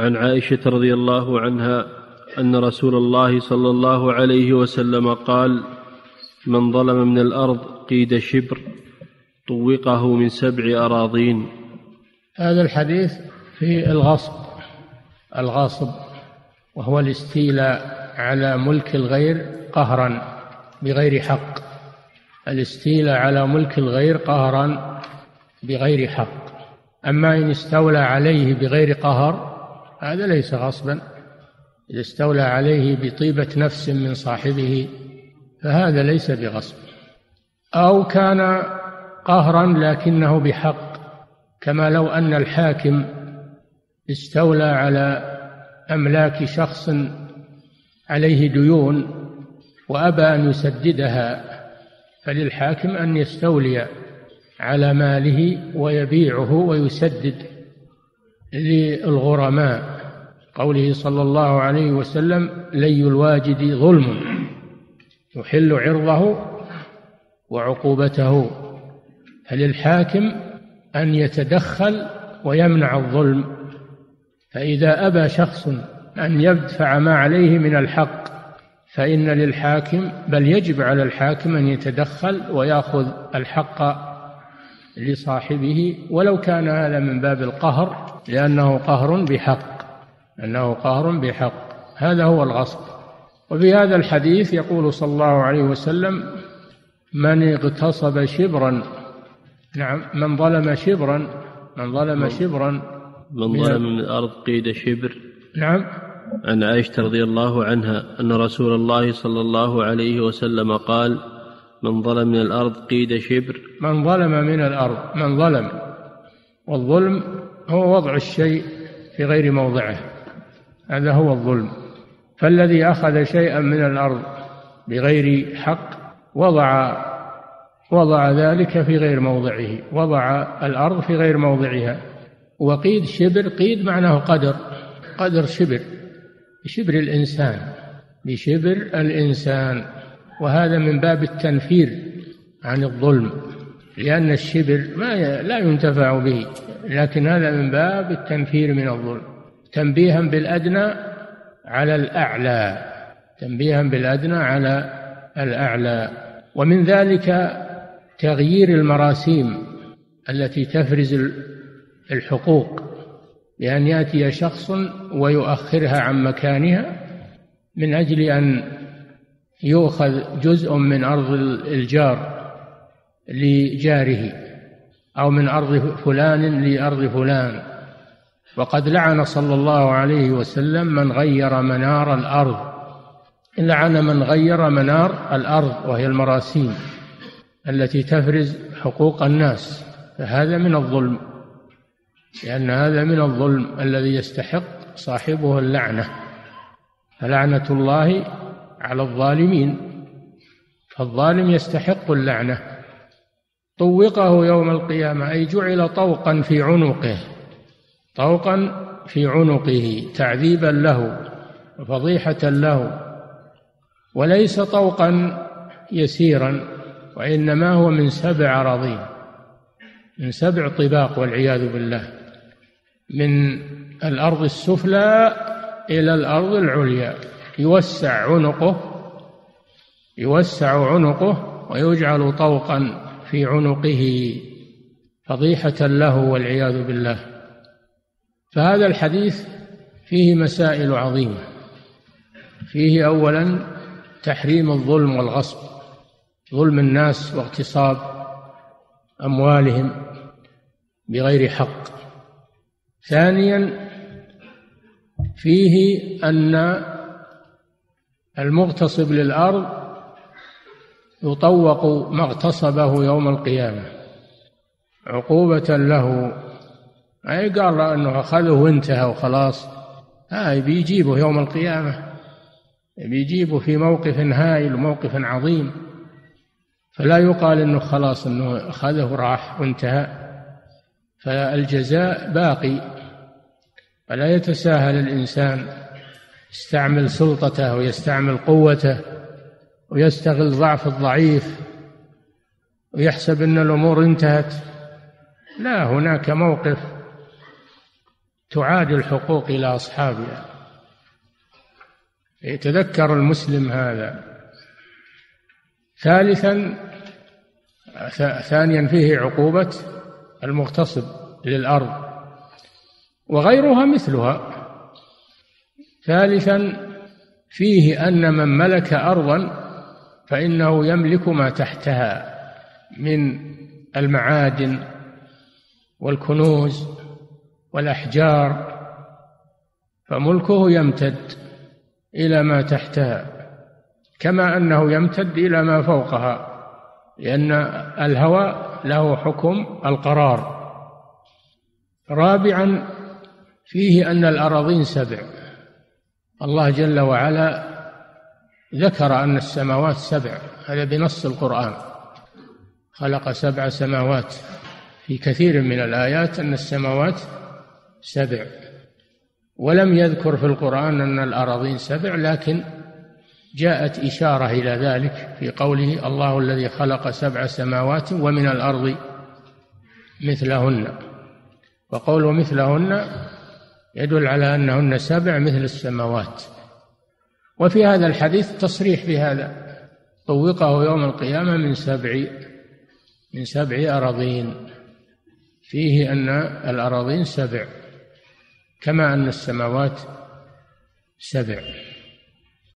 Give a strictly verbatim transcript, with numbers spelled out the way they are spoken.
عن عائشة رضي الله عنها أن رسول الله صلى الله عليه وسلم قال: من ظلم من الأرض قيد شبر طوقه من سبع أراضين. هذا الحديث في الغصب الغصب وهو الاستيلاء على ملك الغير قهرا بغير حق الاستيلاء على ملك الغير قهرا بغير حق. أما إن استولى عليه بغير قهر هذا ليس غصبا، إذا استولى عليه بطيبة نفس من صاحبه فهذا ليس بغصب، أو كان قهرا لكنه بحق، كما لو أن الحاكم استولى على أملاك شخص عليه ديون وأبى أن يسددها، فللحاكم أن يستولي على ماله ويبيعه ويسدد للغرماء، قوله صلى الله عليه وسلم: لي الواجد ظلم يحل عرضه وعقوبته. فللحاكم أن يتدخل ويمنع الظلم، فإذا أبى شخص أن يدفع ما عليه من الحق فإن للحاكم، بل يجب على الحاكم أن يتدخل ويأخذ الحق لصاحبه، ولو كان هذا من باب القهر لأنه قهر بحق أنه قهر بحق هذا هو الغصب. وفي هذا الحديث يقول صلى الله عليه وسلم: من اغتصب شبرا نعم من ظلم شبرا من ظلم شبرا من ظلم من الأرض قيد شبر. نعم. عن عائشة رضي الله عنها أن رسول الله صلى الله عليه وسلم قال: من ظلم من الأرض قيد شبر. من ظلم من الأرض من ظلم والظلم هو وضع الشيء في غير موضعه، هذا هو الظلم. فالذي أخذ شيئا من الأرض بغير حق وضع وضع ذلك في غير موضعه، وضع الأرض في غير موضعها. وقيد شبر، قيد معناه قدر، قدر شبر بشبر الإنسان بشبر الإنسان وهذا من باب التنفير عن الظلم، لأن الشبر ما لا ينتفع به، لكن هذا من باب التنفير من الظلم، تنبيها بالأدنى على الأعلى تنبيها بالأدنى على الأعلى. ومن ذلك تغيير المراسيم التي تفرز الحقوق، بأن يأتي شخص ويؤخرها عن مكانها من أجل أن يؤخذ جزء من أرض الجار لجاره، أو من أرض فلان لأرض فلان. وقد لعن صلى الله عليه وسلم من غير منار الأرض، لعن من غير منار الأرض وهي المراسيم التي تفرز حقوق الناس، فهذا من الظلم، لأن هذا من الظلم الذي يستحق صاحبه اللعنة، فلعنة الله على الظالمين، فالظالم يستحق اللعنة. طوقه يوم القيامة، أي جعل طوقا في عنقه طوقا في عنقه تعذيبا له وفضيحة له، وليس طوقا يسيرا، وإنما هو من سبع أراضين، من سبع طباق والعياذ بالله، من الأرض السفلى إلى الأرض العليا، يوسع عنقه يوسع عنقه ويجعل طوقا في عنقه فضيحة له والعياذ بالله. فهذا الحديث فيه مسائل عظيمة، فيه أولا تحريم الظلم والغصب، ظلم الناس واغتصاب أموالهم بغير حق. ثانيا فيه أن المغتصب للأرض يطوق ما اغتصبه يوم القيامة عقوبة له، أي قال له أنه أخذه وانتهى وخلاص، هاي بيجيبه يوم القيامة، بيجيبه في موقف هائل وموقف عظيم، فلا يقال أنه خلاص أنه أخذه راح وانتهى، فالجزاء باقي. فلا يتساهل الإنسان، يستعمل سلطته ويستعمل قوته ويستغل ضعف الضعيف ويحسب أن الأمور انتهت، لا، هناك موقف تعاد الحقوق إلى أصحابها. يتذكر المسلم هذا. ثالثا ثانيا فيه عقوبة المغتصب للأرض وغيرها مثلها. ثالثا فيه أن من ملك أرضا فإنه يملك ما تحتها من المعادن والكنوز والأحجار، فملكه يمتد إلى ما تحتها كما أنه يمتد إلى ما فوقها، لأن الهوى له حكم القرار. رابعا فيه أن الأراضين سبع. الله جل وعلا ذكر أن السماوات سبع، هذا بنص القرآن، خلق سبع سماوات، في كثير من الآيات أن السماوات سبع، ولم يذكر في القرآن أن الأراضين سبع، لكن جاءت إشارة إلى ذلك في قوله الله الذي خلق سبع سماوات ومن الأرض مثلهن، وقوله مثلهن يدل على أنهن سبع مثل السماوات. وفي هذا الحديث تصريح بهذا، طوقه يوم القيامة من سبع من سبع أراضين، فيه أن الأراضين سبع كما أن السماوات سبع.